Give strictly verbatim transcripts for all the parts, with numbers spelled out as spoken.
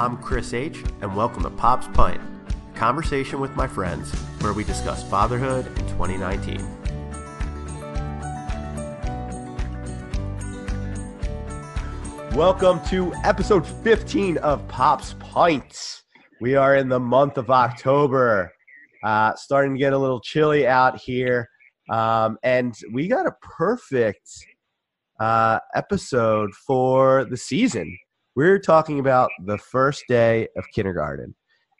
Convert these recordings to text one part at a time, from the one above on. I'm Chris H., and welcome to Pop's Pint, a conversation with my friends where we discuss fatherhood in twenty nineteen. Welcome to episode fifteen of Pop's Pint. We are in the month of October, uh, starting to get a little chilly out here, um, and we got a perfect uh, episode for the season. We're talking about the first day of kindergarten,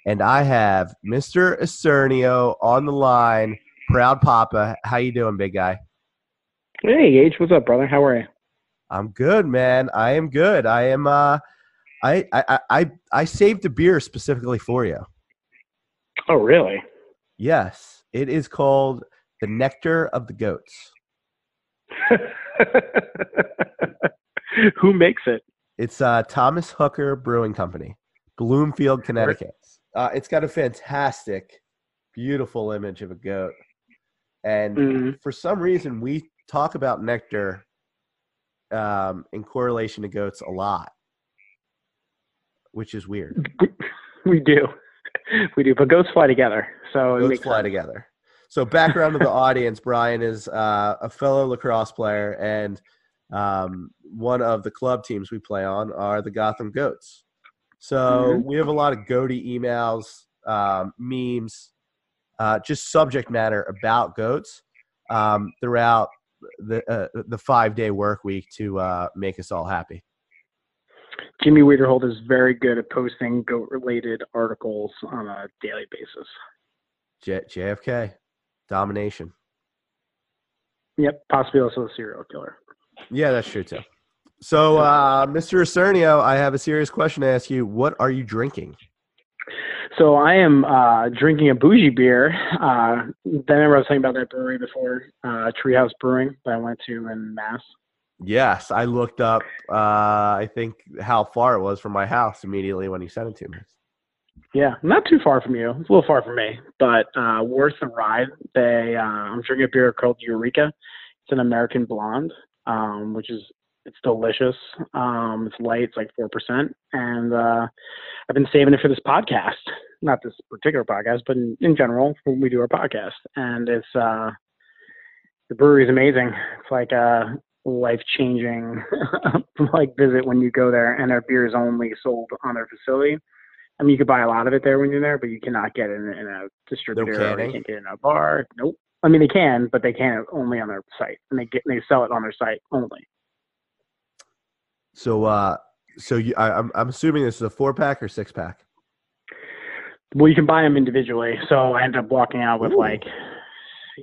and I have Mister Asernio on the line, proud papa. How you doing, big guy? Hey, H, what's up, brother? How are you? I'm good, man. I am good. I am. Uh, I, I I I saved a beer specifically for you. Oh, really? Yes. It is called the Nectar of the Goats. Who makes it? It's uh, Thomas Hooker Brewing Company, Bloomfield, Connecticut. Uh, it's got a fantastic, beautiful image of a goat. And mm-hmm. for some reason, we talk about nectar um, in correlation to goats a lot, which is weird. We do. We do. But goats fly together. So it goats makes fly sense. together. So background of the audience, Brian is uh, a fellow lacrosse player, and Um, one of the club teams we play on are the Gotham Goats. So mm-hmm. we have a lot of goaty emails, um, memes, uh, just subject matter about goats um, throughout the uh, the five-day work week to uh, make us all happy. Jimmy Widerhold is very good at posting goat-related articles on a daily basis. J- JFK. Domination. Yep, possibly also a serial killer. Yeah, that's true, too. So, uh, Mister Asernio, I have a serious question to ask you. What are you drinking? So I am uh, drinking a bougie beer. Uh, I remember I was talking about that brewery before, uh, Treehouse Brewing, that I went to in Mass. Yes, I looked up, uh, I think, how far it was from my house immediately when you sent it to me. Yeah, not too far from you. It's a little far from me, but uh, worth the ride. They, uh, I'm drinking a beer called Eureka. It's an American blonde. Um, which is, it's delicious. Um, it's light. It's like four percent. And, uh, I've been saving it for this podcast, not this particular podcast, but in, in general, when we do our podcast. And it's, uh, the brewery is amazing. It's like a life-changing like visit when you go there, and their beer is only sold on their facility. I mean, you could buy a lot of it there when you're there, but you cannot get it in, in a distributor. No kidding. You can't get it in a bar. Nope. I mean, they can, but they can only on their site, and they get they sell it on their site only. So, uh, so you, I, I'm I'm assuming this is a four pack or six pack. Well, you can buy them individually. So I end up walking out with Ooh. like,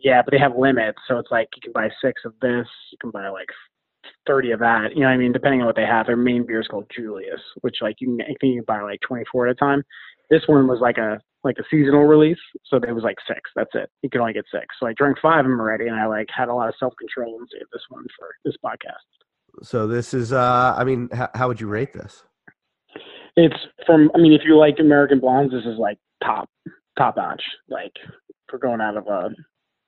yeah, but they have limits. So it's like you can buy six of this, you can buy like thirty of that. You know what I mean? Depending on what they have, their main beer is called Julius, which like you can I think you can buy like twenty-four at a time. This one was like a like a seasonal release, so there was like six. That's it. You could only get six. So I drank five of them already, and I like had a lot of self control and saved this one for this podcast. So this is, uh, I mean, h- how would you rate this? It's from, I mean, if you like American blondes, this is like top, top notch. Like for going out of a,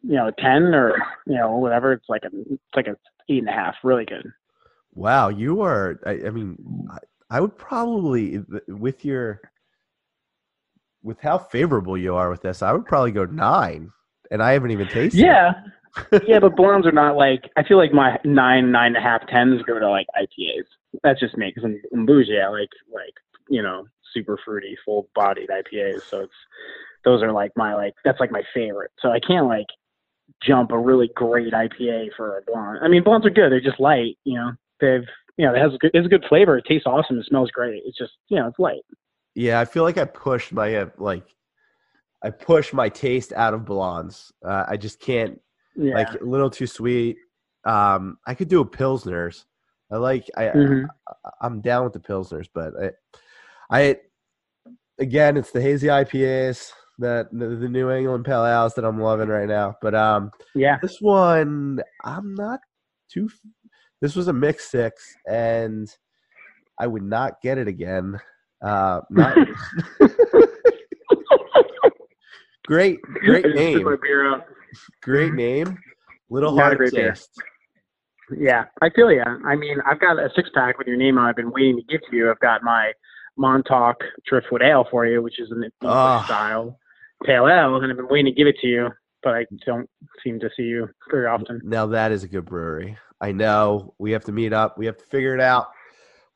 you know, a ten or you know whatever, it's like a, it's like a eight and a half. Really good. Wow, you are. I, I mean, I, I would probably with your. With how favorable you are with this, I would probably go nine, and I haven't even tasted yeah. it. Yeah, yeah, but blondes are not like I feel like my nine, nine and a half, tens go to like I P As. That's just me because I'm bougie. I like like you know super fruity, full-bodied I P As. So it's those are like my like that's like my favorite. So I can't like jump a really great I P A for a blonde. I mean, blondes are good. They're just light. You know, they've you know it has a good, it's a good flavor. It tastes awesome. It smells great. It's just you know it's light. Yeah, I feel like I pushed my uh, like, I pushed my taste out of blondes. Uh, I just can't yeah. like a little too sweet. Um, I could do a pilsners. I like I, mm-hmm. I I'm down with the pilsners, but I, I again it's the hazy I P As that the, the New England Pale Ales that I'm loving right now. But um, yeah, this one I'm not too. This was a mixed six, and I would not get it again. Uh, not great, great name. Great name. Little not hard taste. Beer. Yeah, I feel ya. I mean, I've got a six pack with your name on. I've been waiting to give to you. I've got my Montauk Driftwood Ale for you, which is an English uh. style pale ale, and I've been waiting to give it to you, but I don't seem to see you very often. Now that is a good brewery. I know. We have to meet up. We have to figure it out.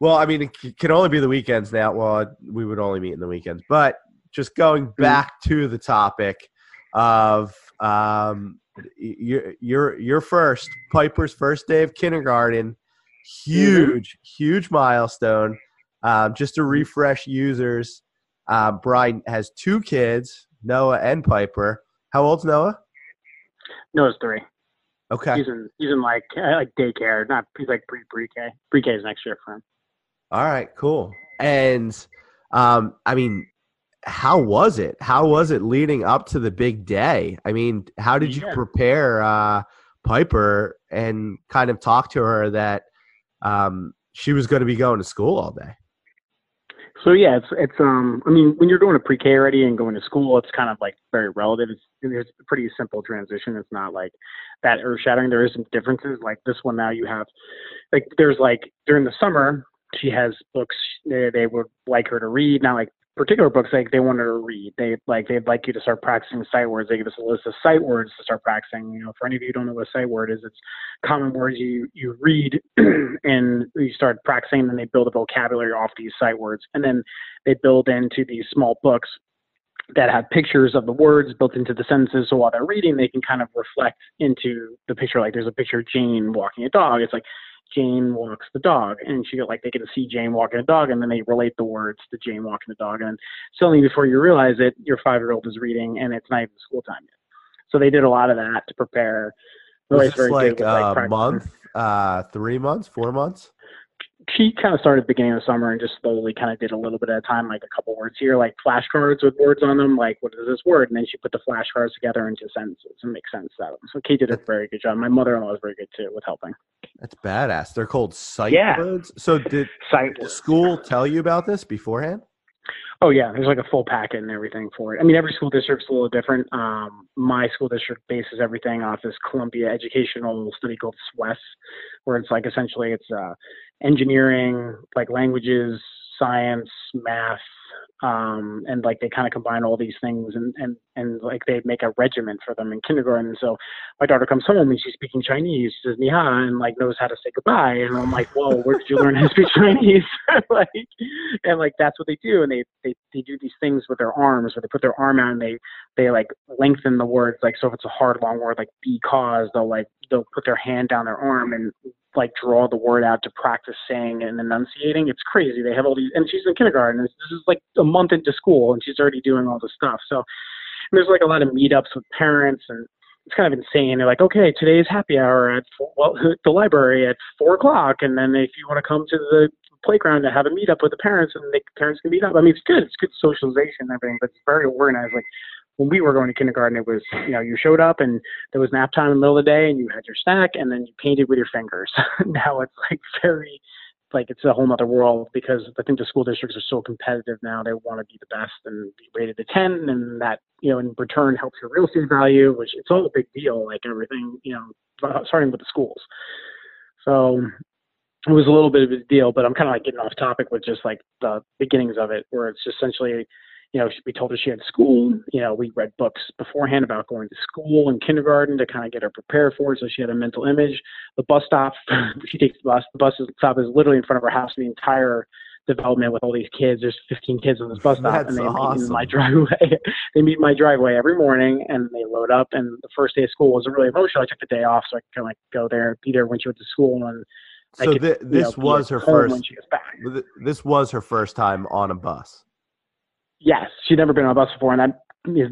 Well, I mean, it can only be the weekends now. Well, we would only meet in the weekends. But just going back to the topic of um, your your your first, Piper's first day of kindergarten, huge, huge milestone. Um, just to refresh users, uh, Brian has two kids, Noah and Piper. How old's Noah? Noah's three. Okay. He's in, he's in like uh, like daycare. Not he's like pre pre K. Pre K is next year for him. All right, cool. And um, I mean, how was it? How was it leading up to the big day? I mean, how did you yeah. prepare uh, Piper and kind of talk to her that um, she was going to be going to school all day? So yeah, it's it's um. I mean, when you're going to pre-K already and going to school, it's kind of like very relative. It's it's a pretty simple transition. It's not like that earth-shattering. There is some differences. Like this one now, you have like there's like during the summer she has books they, they would like her to read. Not like particular books like they want her to read. They like they'd like you to start practicing sight words. They give us a list of sight words to start practicing. You know, for any of you who don't know what a sight word is, it's common words you you read and you start practicing, and then they build a vocabulary off these sight words, and then they build into these small books that have pictures of the words built into the sentences. So while they're reading, they can kind of reflect into the picture. Like there's a picture of Jane walking a dog. It's like Jane walks the dog, and she like they can see Jane walking a dog, and then they relate the words to Jane walking the dog, and then suddenly before you realize it, your five-year-old is reading, and it's not even school time yet. So they did a lot of that to prepare. Was this very like a uh, like month, uh, three months, four months? She kind of started at the beginning of the summer and just slowly kind of did a little bit at a time, like a couple words here, like flashcards with words on them, like what is this word? And then she put the flashcards together into sentences and make sense out of them. So Kate did a very good job. My mother-in-law was very good too with helping. That's badass. They're called sight yeah. words. So did sight words. School tell you about this beforehand? Oh yeah, there's like a full packet and everything for it. I mean, every school district's a little different. Um, my school district bases everything off this Columbia educational study called SWES, where it's like essentially it's uh, engineering, like languages, science, math, um, and like they kind of combine all these things and, and and like they make a regiment for them in kindergarten. And so my daughter comes home and she's speaking Chinese. She says "ni hao" and like knows how to say goodbye. And I'm like, whoa, where did you learn how to speak Chinese? like and like that's what they do. And they, they they do these things with their arms, where they put their arm out and they they like lengthen the words. Like so, if it's a hard long word like because, they'll like they'll put their hand down their arm and like draw the word out to practice saying and enunciating. It's crazy. They have all these, and she's in kindergarten. This is like a month into school and she's already doing all this stuff. So there's like a lot of meetups with parents, and it's kind of insane. They're like, okay, today's happy hour at four, well, the library at four o'clock. And then if you want to come to the playground to have a meetup with the parents, and the parents can meet up. I mean, it's good. It's good socialization and everything, but it's very organized. Like, when we were going to kindergarten, it was, you know, you showed up and there was nap time in the middle of the day and you had your snack and then you painted with your fingers. Now it's like very, like it's a whole nother world, because I think the school districts are so competitive now. They want to be the best and be rated a ten, and that, you know, in return helps your real estate value, which it's all a big deal, like everything, you know, starting with the schools. So it was a little bit of a deal, but I'm kind of like getting off topic with just like the beginnings of it, where it's just essentially, you know, we told her she had school. You know, we read books beforehand about going to school in kindergarten to kind of get her prepared for it, so she had a mental image. The bus stop, she takes the bus. The bus stop is literally in front of her house. The entire development with all these kids. There's fifteen kids on this bus stop. That's and they awesome. meet in my driveway. They meet in my driveway every morning, and they load up. And the first day of school was really emotional. I took the day off so I could kind of like go there, be there when she went to school, and so I could, th- this you know, was her first. When she was back. Th- this was her first time on a bus. Yes, she'd never been on a bus before, and that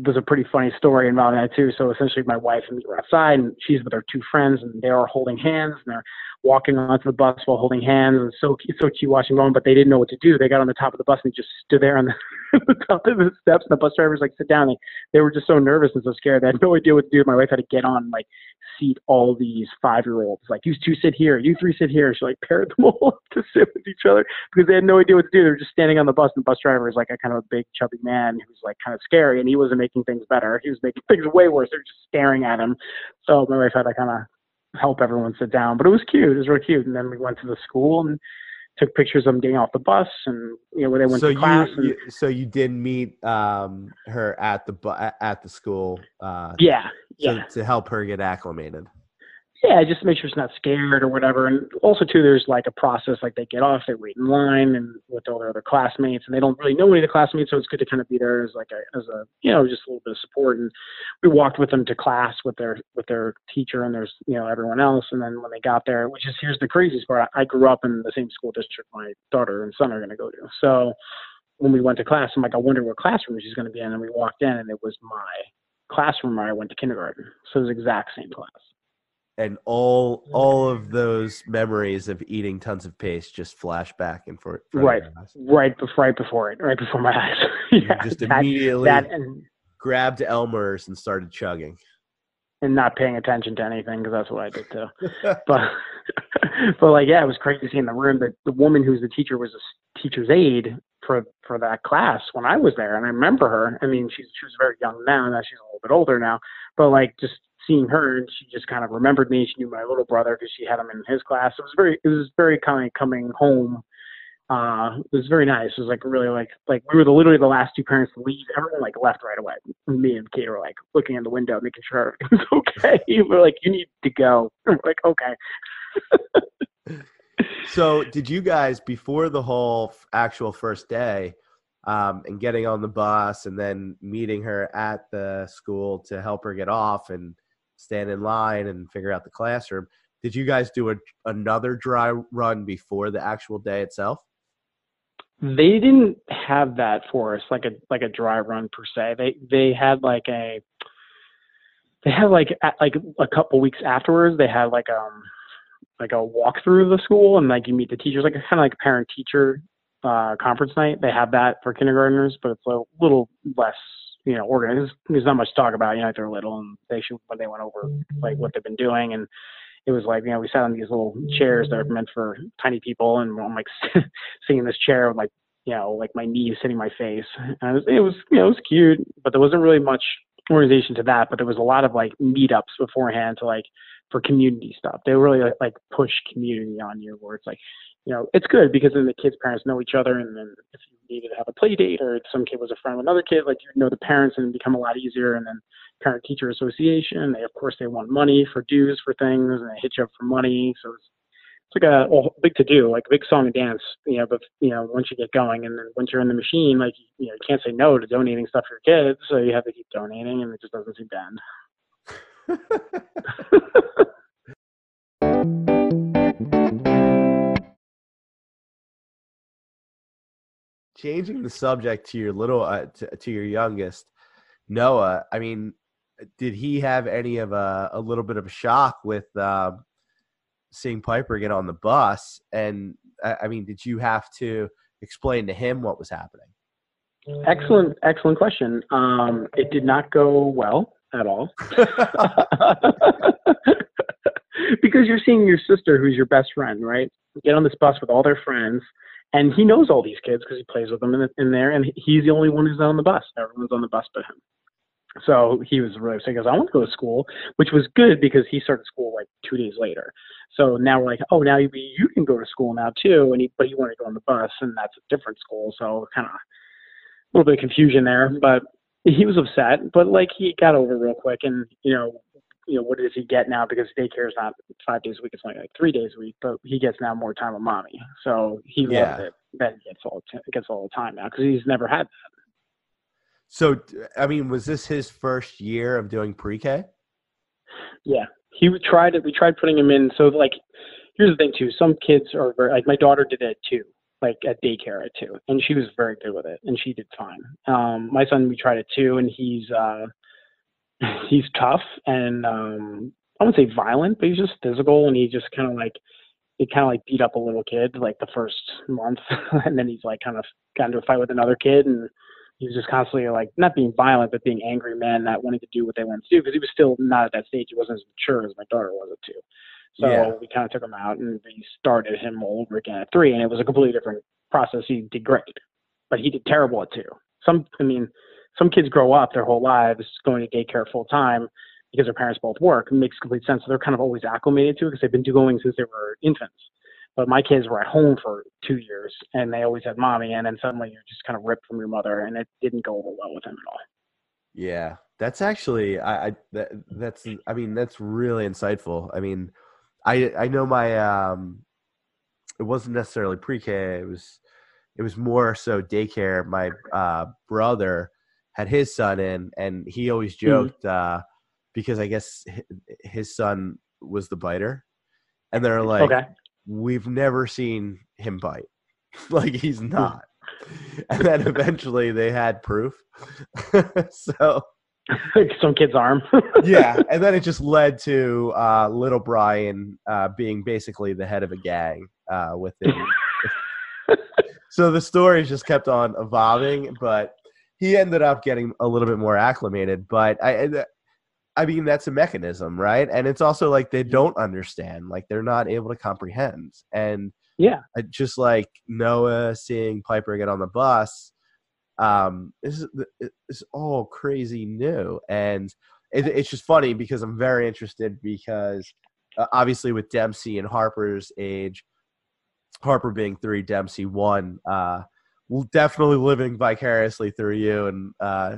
was a pretty funny story involving that too. So essentially, my wife and me were outside, and she's with her two friends, and they are holding hands, and they're walking onto the bus while holding hands, and so it's so cute watching them. But they didn't know what to do. They got on the top of the bus and just stood there on the top of the steps. And the bus driver's like, "Sit down." And they were just so nervous and so scared. They had no idea what to do. My wife had to get on and like seat all these five-year-olds. Like, "You two sit here. You three sit here." She like paired them all up to sit with each other because they had no idea what to do. They were just standing on the bus, and the bus driver is like a kind of a big chubby man who's like kind of scary, and he wasn't making things better. He was making things way worse. They're just staring at him. So my wife had to kind of help everyone sit down, but it was cute. It was real cute. And then we went to the school and took pictures of them getting off the bus, and you know where they went so to you, class. And, you, so you did meet um, her at the bu- at the school. Uh, yeah, yeah. To, to help her get acclimated. Yeah, just to make sure she's not scared or whatever. And also too, there's like a process. Like they get off, they wait in line, and with all their other classmates, and they don't really know any of the classmates, so it's good to kind of be there as like a, as a you know just a little bit of support. And we walked with them to class with their with their teacher and there's you know everyone else. And then when they got there, which is here's the craziest part, I grew up in the same school district my daughter and son are going to go to. So when we went to class, I'm like, I wonder what classroom she's going to be in. And we walked in, and it was my classroom where I went to kindergarten. So it was the exact same class. And all all of those memories of eating tons of paste just flash back and forth. Right, right before, right before it, right before my eyes. Yeah, you just that, immediately that and, grabbed Elmer's and started chugging. And not paying attention to anything, because that's what I did too. but, but like, yeah, it was crazy to see in the room that the woman who's the teacher was a teacher's aide for, for that class when I was there. And I remember her. I mean, she's, she was very young now, now she's a little bit older now. But like, just seeing her, and she just kind of remembered me. She knew my little brother because she had him in his class. It was very, it was very kind of coming home. Uh, it was very nice. It was like really like, like we were the, literally the last two parents to leave. Everyone like left right away. Me and Kate were like looking in the window, making sure everything's okay. We're like, you need to go. We're like, okay. So did you guys, before the whole actual first day, Um, and getting on the bus and then meeting her at the school to help her get off and stand in line and figure out the classroom, did you guys do a, another dry run before the actual day itself? They didn't have that for us, like a like a dry run per se. They they had like a they had like a, like a couple weeks afterwards. They had like um like a walk through the school, and like you meet the teachers, like kind of like a parent teacher Uh, conference night. They have that for kindergartners, but it's a little less, you know, organized. There's not much to talk about, you know, they're little, and they should, when they went over like what they've been doing. And it was like, you know, we sat on these little chairs that are meant for tiny people, and I'm like sitting in this chair with like, you know, like my knees hitting my face. And it was, it was, you know, it was cute, but there wasn't really much organization to that. But there was a lot of like meetups beforehand to like for community stuff. They really like, like push community on you, where it's like, you know, it's good because then the kids' parents know each other, and then if you needed to have a play date or some kid was a friend with another kid, like you know the parents, and become a lot easier. And then parent-teacher association, they of course they want money for dues for things, and they hit you up for money. So it's, it's like a well, big to do, like big song and dance, you know. But you know, once you get going, and then once you're in the machine, like you know, you can't say no to donating stuff for your kids, so you have to keep donating, and it just doesn't seem to end. Changing the subject to your little, uh, to, to your youngest, Noah. I mean, did he have any of a, a little bit of a shock with uh, seeing Piper get on the bus? And I mean, did you have to explain to him what was happening? Excellent, excellent question. Um, it did not go well at all. Because you're seeing your sister, who's your best friend, right? Get on this bus with all their friends. And he knows all these kids because he plays with them in, the, in there, and he's the only one who's on the bus. Everyone's on the bus but him. So he was really upset. He goes, I want to go to school, which was good because he started school like two days later. So now we're like, oh, now you, you can go to school now too, and he, but he wanted to go on the bus, and that's a different school. So kind of a little bit of confusion there. But he was upset, but like he got over real quick, and, you know, you know, what does he get now? Because daycare is not five days a week. It's only like three days a week, but he gets now more time with mommy. So he yeah. loves it. That gets all, gets all the time now because he's never had that. So, I mean, was this his first year of doing pre-K? Yeah. He tried it. We tried putting him in. So like, here's the thing too. Some kids are very, like my daughter did it too, like at daycare at two, and she was very good with it, and she did fine. Um, my son, we tried it too, and he's, uh, he's tough and um, I wouldn't say violent, but he's just physical, and he just kind of like, he kind of like beat up a little kid like the first month. And then he's like kind of got into a fight with another kid, and he was just constantly like not being violent, but being angry men, not wanting to do what they wanted to do because he was still not at that stage. He wasn't as mature as my daughter was at two. So yeah. we kind of took him out, and we started him all over again at three, and it was a completely different process. He did great, but he did terrible at two. Some, I mean, Some kids grow up their whole lives going to daycare full time because their parents both work. It makes complete sense. So they're kind of always acclimated to it because they've been doing it since they were infants. But my kids were at home for two years, and they always had mommy, and then suddenly you're just kind of ripped from your mother, and it didn't go over well with them at all. Yeah, that's actually, I, I that, that's, I mean, that's really insightful. I mean, I, I know my, um, it wasn't necessarily pre-K. It was, it was more so daycare. My uh, brother had his son in, and he always joked mm-hmm. uh, because I guess his son was the biter, and they're like, okay. We've never seen him bite. Like, he's not. And then eventually they had proof. So some kid's arm. Yeah. And then it just led to uh, little Brian uh, being basically the head of a gang uh, within. So the stories just kept on evolving, but he ended up getting a little bit more acclimated. But I, I I mean, that's a mechanism, right? And it's also like they don't understand, like they're not able to comprehend. And yeah, just like Noah seeing Piper get on the bus, um, it's, it's all crazy new. And it, it's just funny because I'm very interested because uh, obviously with Dempsey and Harper's age, Harper being three, Dempsey one, uh, definitely living vicariously through you and uh,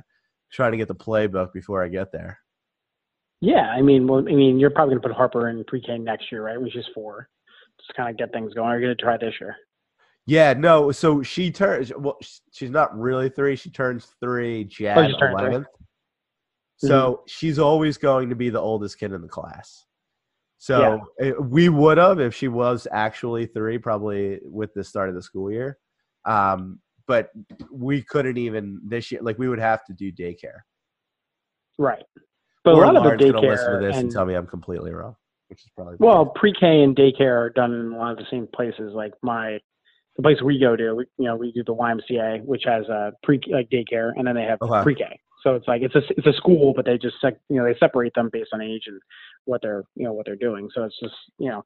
trying to get the playbook before I get there. Yeah, I mean, well, I mean, you're probably gonna put Harper in pre-K next year, right? When she's four, just kind of get things going. Are you gonna try this year? Yeah, no. So she turns. Well, she's not really three. She turns three January eleventh. So mm-hmm. she's always going to be the oldest kid in the class. So yeah. it, we would have if she was actually three, probably with the start of the school year. Um, but we couldn't even this year. Like we would have to do daycare. Right. But or a lot of the daycare gonna listen to this and, and tell me I'm completely wrong, which is probably well, pre-K and daycare are done in a lot of the same places. Like my, the place we go to, we, you know, we do the Y M C A, which has a pre like daycare, and then they have okay. pre-K. So it's like it's a it's a school, but they just sec, you know they separate them based on age and what they're you know what they're doing. So it's just you know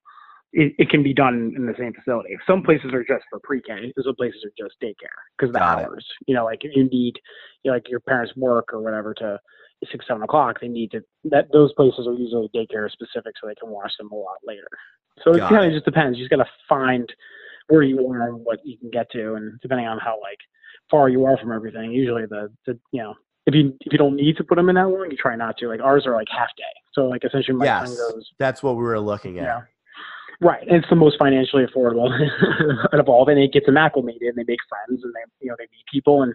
it, it can be done in the same facility. Some places are just for pre-K, some places are just daycare because the Got hours. It. You know, like if you need you know, like your parents work or whatever to. six, seven o'clock, they need to, that those places are usually daycare specific so they can watch them a lot later. So it kind of just depends. You just got to find where you are and what you can get to. And depending on how like far you are from everything, usually the, the you know, if you, if you don't need to put them in that long, you try not to. Like ours are like half day. So like essentially my yes, friend goes, that's what we were looking at. You know, right. And it's the most financially affordable out of all. Then they get them acclimated and they make friends and they, you know, they meet people and,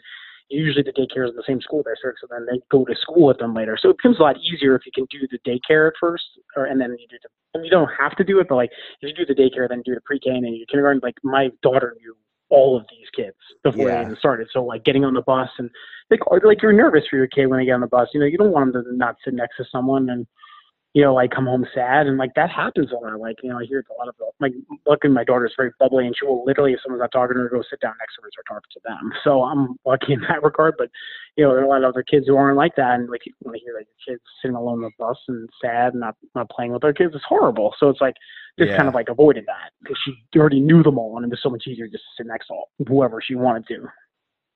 usually the daycare is in the same school district, so then they go to school with them later. So it becomes a lot easier if you can do the daycare at first, or and then you do. The, and you don't have to do it, but like if you do the daycare, then do the pre-K and then you do kindergarten. Like my daughter knew all of these kids before yeah. they even started. So like getting on the bus and like like you're nervous for your kid when they get on the bus. You know you don't want them to not sit next to someone and you know like come home sad and like that happens a lot. Like you know I hear a lot of like luckily my daughter's very bubbly and she will literally if someone's not talking to her go sit down next to her and start talking to them. So I'm lucky in that regard, but you know there are a lot of other kids who aren't like that and like you want to hear that your kids sitting alone on the bus and sad and not not playing with their kids is horrible. So it's like just yeah. kind of like avoided that because she already knew them all and it was so much easier just to sit next to whoever she wanted to.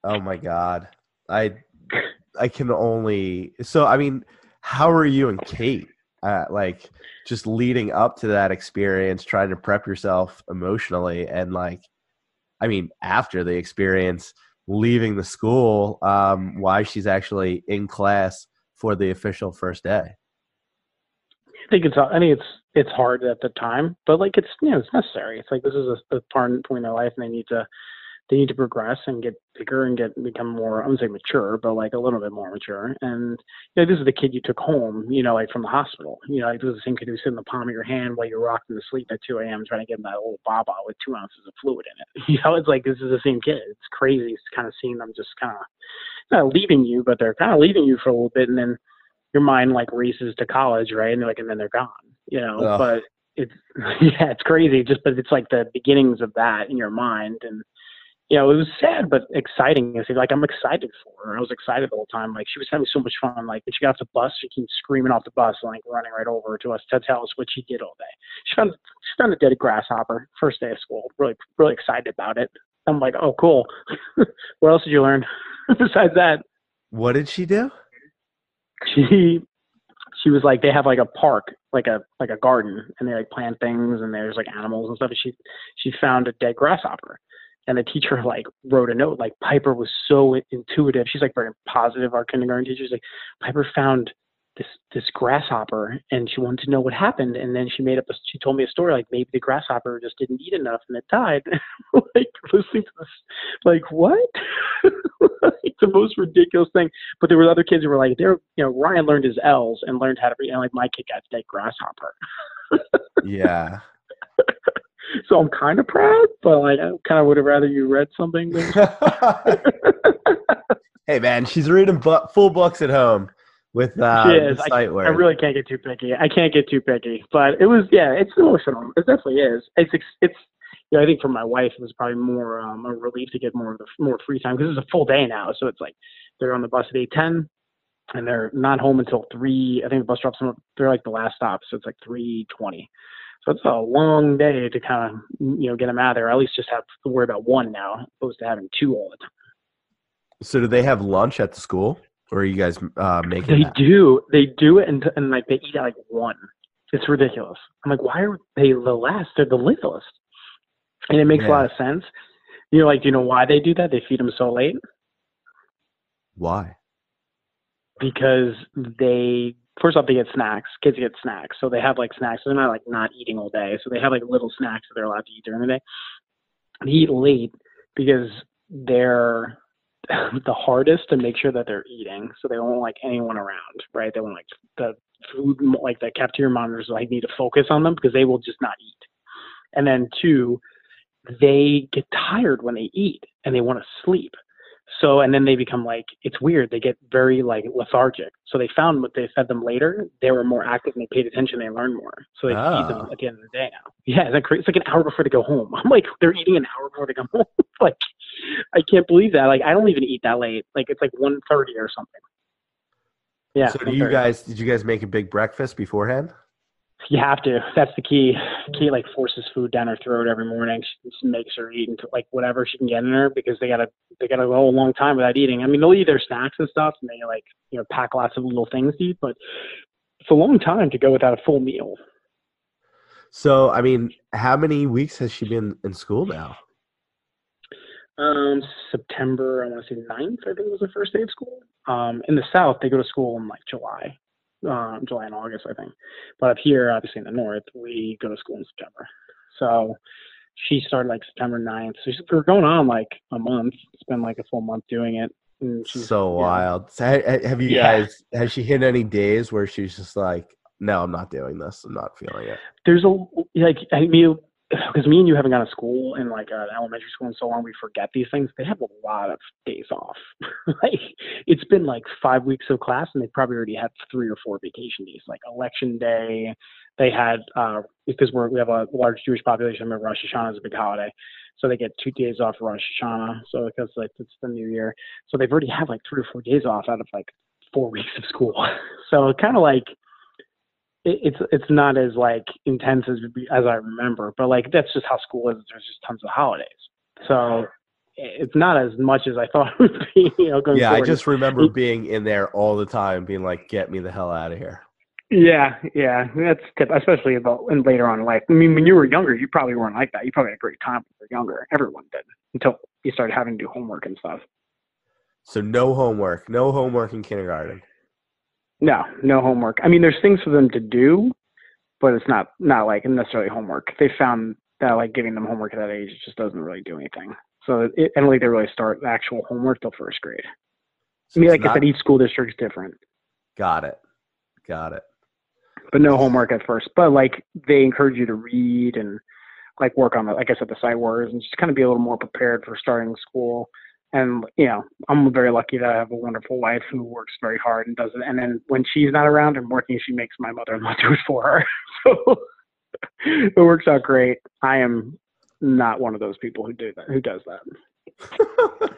Oh my God, I I can only so I mean how are you and Kate? Uh, like just leading up to that experience, trying to prep yourself emotionally. And like, I mean, after the experience, leaving the school, um, why she's actually in class for the official first day. I think it's, I mean, it's, it's hard at the time, but like, it's, you know, it's necessary. It's like, this is a, a part point of life and they need to, they need to progress and get bigger and get become more, I wouldn't say mature, but like a little bit more mature. And you know, this is the kid you took home, you know, like from the hospital. You know, like this is the same kid who's in the palm of your hand while you're rocking to sleep at two a.m. trying to get in that old baba with two ounces of fluid in it. You know, it's like this is the same kid. It's crazy. It's kind of seeing them just kind of not leaving you, but they're kind of leaving you for a little bit. And then your mind like races to college, right? And they're like, and then they're gone, you know, oh. but it's, yeah, it's crazy. Just, but it's like the beginnings of that in your mind. And, you know, it was sad, but exciting. Like, I'm excited for her. I was excited the whole time. Like, she was having so much fun. Like, when she got off the bus, she came screaming off the bus, like, running right over to us to tell us what she did all day. She found, she found a dead grasshopper first day of school. Really, really excited about it. I'm like, oh, cool. What else did you learn besides that? What did she do? She... she was like, they have like a park, like a like a garden, and they like plant things, and there's like animals and stuff. And she she found a dead grasshopper, and the teacher like wrote a note. Like Piper was so intuitive. She's like very positive. Our kindergarten teacher's like, Piper found this this grasshopper, and she wanted to know what happened. And then she made up a, she told me a story, like maybe the grasshopper just didn't eat enough and it died. Like listening to this, like what? It's the most ridiculous thing. But there were other kids who were like, they're, you know, Ryan learned his L's and learned how to, you know, like my kid got that grasshopper. Yeah. So I'm kind of proud, but like, I kind of would have rather you read something. Hey man, she's reading bu- full books at home. With uh, the sight I, word. I really can't get too picky. I can't get too picky, but it was, yeah, it's emotional. It definitely is. It's, it's, you know, I think for my wife, it was probably more um, a relief to get more of the more free time because it's a full day now. So it's like they're on the bus at eight ten, and they're not home until three. I think the bus drops them. They're like the last stop, so it's like three twenty. So it's a long day to kind of, you know, get them out of there. Or at least just have to worry about one now, as opposed to having two all the time. So do they have lunch at the school? Or are you guys uh, making They that? do. They do it, and, and like they eat at like one. It's ridiculous. I'm like, why are they the last? They're the littlest. And it makes yeah. a lot of sense. You know, like, do you know why they do that? They feed them so late. Why? Because they, first off, they get snacks. Kids get snacks. So they have like snacks. They're not like not eating all day. So they have like little snacks that they're allowed to eat during the day. They eat late because they're the hardest to make sure that they're eating, so they won't like anyone around, right? They won't like the food, like the cafeteria monitors like need to focus on them because they will just not eat. And then two, they get tired when they eat and they want to sleep. So, and then they become like, it's weird. They get very like lethargic. So they found what they fed them later, they were more active and they paid attention. They learned more. So they oh. feed them at the end of the day now. Yeah. It's like, it's like an hour before they go home. I'm like, they're eating an hour before they come home. Like, I can't believe that. Like, I don't even eat that late. Like, it's like one thirty or something. Yeah. So do you guys, did you guys make a big breakfast beforehand? You have to. That's the key. Kate like forces food down her throat every morning. She just makes her eat into like whatever she can get in her because they gotta they gotta go a long time without eating. I mean, they'll eat their snacks and stuff, and they like, you know, pack lots of little things to eat, but it's a long time to go without a full meal. So, I mean, how many weeks has she been in school now? Um, September, I want to say ninth, I think was the first day of school. Um, in the South, they go to school in like July. Um, July and August, I think. But up here, obviously in the North, we go to school in September. So she started like September ninth. So she's, we're going on like a month. It's been like a full month doing it. And she's, so yeah. wild. So have you yeah. guys, has she hit any days where she's just like, no, I'm not doing this. I'm not feeling it. There's a, like, I mean, because me and you haven't gone to school in like an elementary school in so long, we forget these things. They have a lot of days off. Like it's been like five weeks of class, and they probably already had three or four vacation days. Like election day, they had uh, because we're, we have a large Jewish population. Remember, Rosh Hashanah is a big holiday, so they get two days off for Rosh Hashanah. So because like it's the new year, so they've already had like three or four days off out of like four weeks of school. So kind of like. It's it's not as like intense as as I remember, but like that's just how school is. There's just tons of holidays, so it's not as much as I thought it would be. You know, going yeah, forward. I just remember being in there all the time, being like, "Get me the hell out of here." Yeah, yeah, that's typical, especially about and later on in life. I mean, when you were younger, you probably weren't like that. You probably had a great time when you were younger. Everyone did until you started having to do homework and stuff. So no homework, no homework in kindergarten. No, no homework. I mean, there's things for them to do, but it's not, not like necessarily homework. They found that like giving them homework at that age just doesn't really do anything. So it, I don't think they really start actual homework till first grade. So I mean, like not, I said, each school district's different. Got it. Got it. But no homework at first. But like they encourage you to read and like work on, the, like I said, the sight words and just kind of be a little more prepared for starting school. And, you know, I'm very lucky that I have a wonderful wife who works very hard and does it. And then when she's not around and working, she makes my mother-in-law do it for her. So it works out great. I am not one of those people who do that, who does that.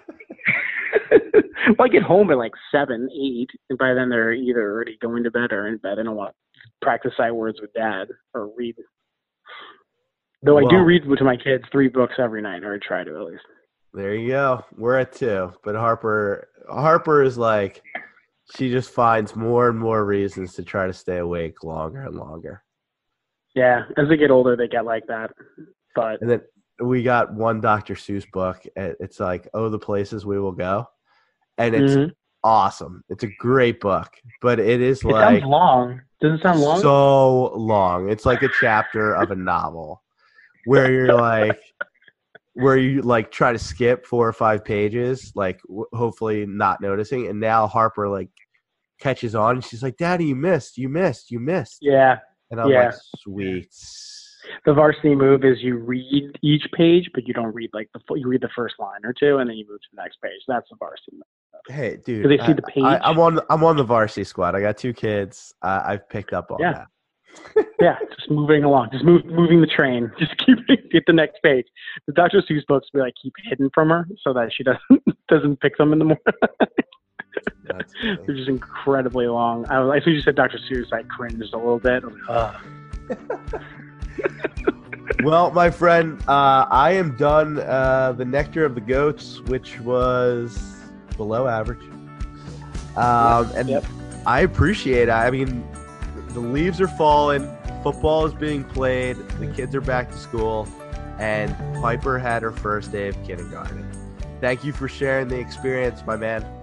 Well, I get home at like seven, eight, and by then they're either already going to bed or in bed. I don't want to practice sight words with dad or read. Though well, I do read to my kids three books every night, or I try to at least. There you go. We're at two, but Harper Harper is like, she just finds more and more reasons to try to stay awake longer and longer. Yeah, as they get older, they get like that. But and then we got one Doctor Seuss book. And it's like, Oh, the Places We Will Go. And it's mm-hmm. awesome. It's a great book. But it is it like... It sounds long. Does it sound long? So long. It's like a chapter of a novel where you're like... Where you like try to skip four or five pages, like w- hopefully not noticing. And now Harper like catches on and she's like, Daddy, you missed, you missed, you missed. Yeah. And I'm yeah. like, sweet. The varsity move is you read each page, but you don't read like the, you read the first line or two and then you move to the next page. That's the varsity move. Hey, dude. Do they see I, the page? I, I'm, on, I'm on the varsity squad. I got two kids. Uh, I've picked up on yeah. that. yeah, just moving along, just move, moving the train, just keep get the next page. The Doctor Seuss books be like keep hidden from her so that she doesn't doesn't pick them in the morning. That's they're just incredibly long. I was, as soon as you said Doctor Seuss, I cringed a little bit. Like, well, my friend, uh, I am done. Uh, the Nectar of the Goats, which was below average, um, and yep. I appreciate it. I mean. The leaves are falling, football is being played, the kids are back to school, and Piper had her first day of kindergarten. Thank you for sharing the experience, my man.